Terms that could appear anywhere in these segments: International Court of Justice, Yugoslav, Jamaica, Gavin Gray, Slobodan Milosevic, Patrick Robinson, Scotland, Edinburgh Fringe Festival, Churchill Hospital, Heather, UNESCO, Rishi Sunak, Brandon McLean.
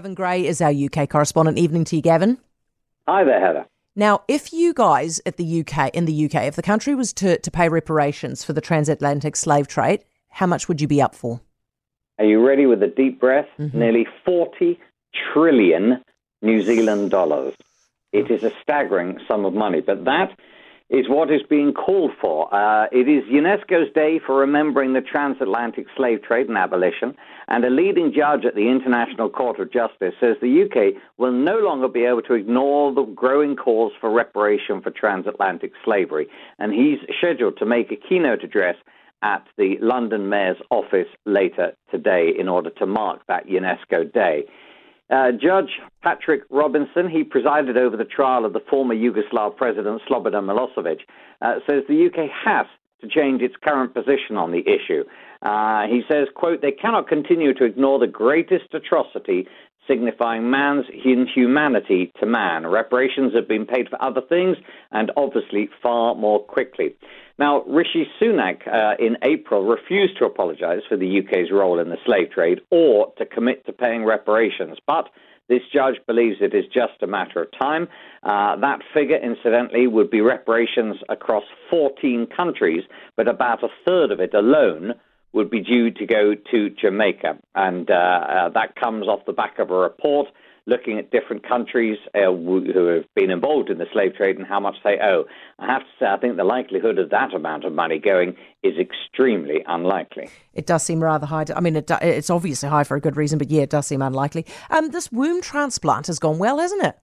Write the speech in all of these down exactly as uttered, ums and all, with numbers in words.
Gavin Gray is our U K correspondent. Evening to you, Gavin. Hi there, Heather. Now, if you guys at the U K, in the U K, if the country was to, to pay reparations for the transatlantic slave trade, how much would you be up for? Are you ready with a deep breath? Mm-hmm. Nearly forty trillion New Zealand dollars. It is a staggering sum of money, but that is what is being called for. Uh, it is UNESCO's day for remembering the transatlantic slave trade and abolition, and a leading judge at the International Court of Justice says the U K will no longer be able to ignore the growing calls for reparation for transatlantic slavery, and he's scheduled to make a keynote address at the London Mayor's office later today in order to mark that UNESCO day. Uh, Judge Patrick Robinson, he presided over the trial of the former Yugoslav president Slobodan Milosevic, uh, says the U K has to change its current position on the issue. Uh, he says, quote, they cannot continue to ignore the greatest atrocity signifying man's inhumanity to man. Reparations have been paid for other things and obviously far more quickly. Now, Rishi Sunak uh, in April refused to apologise for the U K's role in the slave trade or to commit to paying reparations, but this judge believes it is just a matter of time. Uh, that figure, incidentally, would be reparations across fourteen countries, but about a third of it alone would be due to go to Jamaica. And uh, uh, that comes off the back of a report looking at different countries uh, who have been involved in the slave trade and how much they owe. I have to say, I think the likelihood of that amount of money going is extremely unlikely. It does seem rather high. To, I mean, it do, it's obviously high for a good reason, but yeah, it does seem unlikely. Um, this womb transplant has gone well, hasn't it?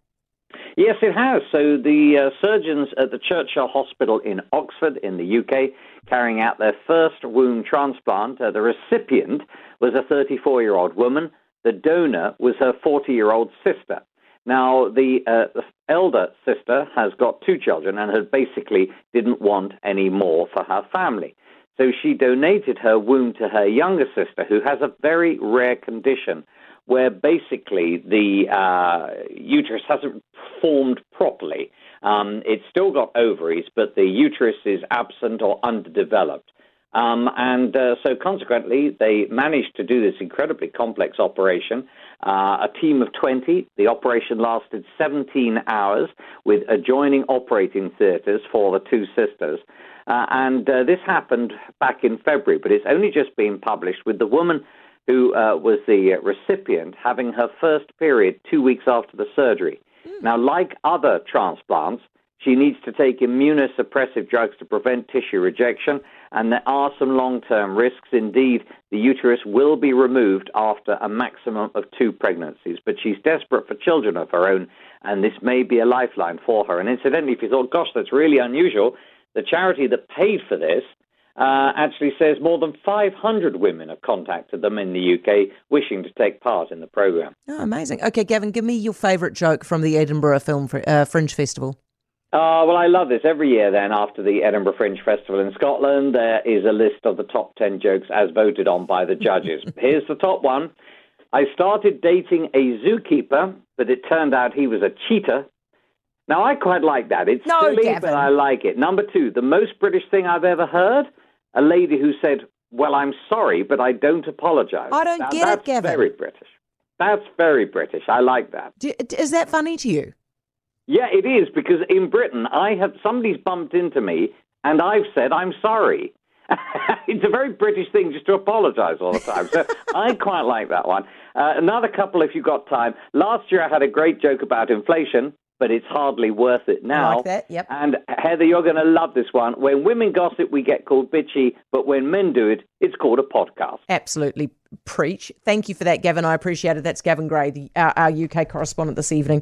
Yes, it has. So the uh, surgeons at the Churchill Hospital in Oxford in the U K carrying out their first womb transplant. Uh, the recipient was a thirty-four-year-old woman. The donor was her forty-year-old sister. Now, the, uh, the elder sister has got two children and had basically didn't want any more for her family. So she donated her womb to her younger sister, who has a very rare condition where basically the uh, uterus hasn't formed properly. Um, it's still got ovaries, but the uterus is absent or underdeveloped. Um, and uh, so consequently, they managed to do this incredibly complex operation. Uh, a team of twenty. The operation lasted seventeen hours with adjoining operating theatres for the two sisters. Uh, and uh, this happened back in February, but it's only just been published with the woman who uh, was the recipient having her first period two weeks after the surgery. Mm. Now, like other transplants, she needs to take immunosuppressive drugs to prevent tissue rejection, and there are some long-term risks. Indeed, the uterus will be removed after a maximum of two pregnancies, but she's desperate for children of her own, and this may be a lifeline for her. And incidentally, if you thought, gosh, that's really unusual, the charity that paid for this uh, actually says more than five hundred women have contacted them in the U K wishing to take part in the programme. Oh, amazing. OK, Gavin, give me your favourite joke from the Edinburgh Film Fr- uh, Fringe Festival. Uh, well, I love this. Every year then, after the Edinburgh Fringe Festival in Scotland, there is a list of the top ten jokes as voted on by the judges. Here's the top one. I started dating a zookeeper, but it turned out he was a cheater. Now, I quite like that. It's no, silly, Gavin. But I like it. Number two, the most British thing I've ever heard, a lady who said, well, I'm sorry, but I don't apologise. I don't now, get it, Gavin. That's very British. That's very British. I like that. Do, is that funny to you? Yeah, it is, because in Britain, I have somebody's bumped into me and I've said, I'm sorry. It's a very British thing just to apologise all the time. So I quite like that one. Uh, another couple, if you've got time. Last year, I had a great joke about inflation, but it's hardly worth it now. I like that, yep. And Heather, you're going to love this one. When women gossip, we get called bitchy, but when men do it, it's called a podcast. Absolutely. Preach. Thank you for that, Gavin. I appreciate it. That's Gavin Gray, the, uh, our U K correspondent this evening.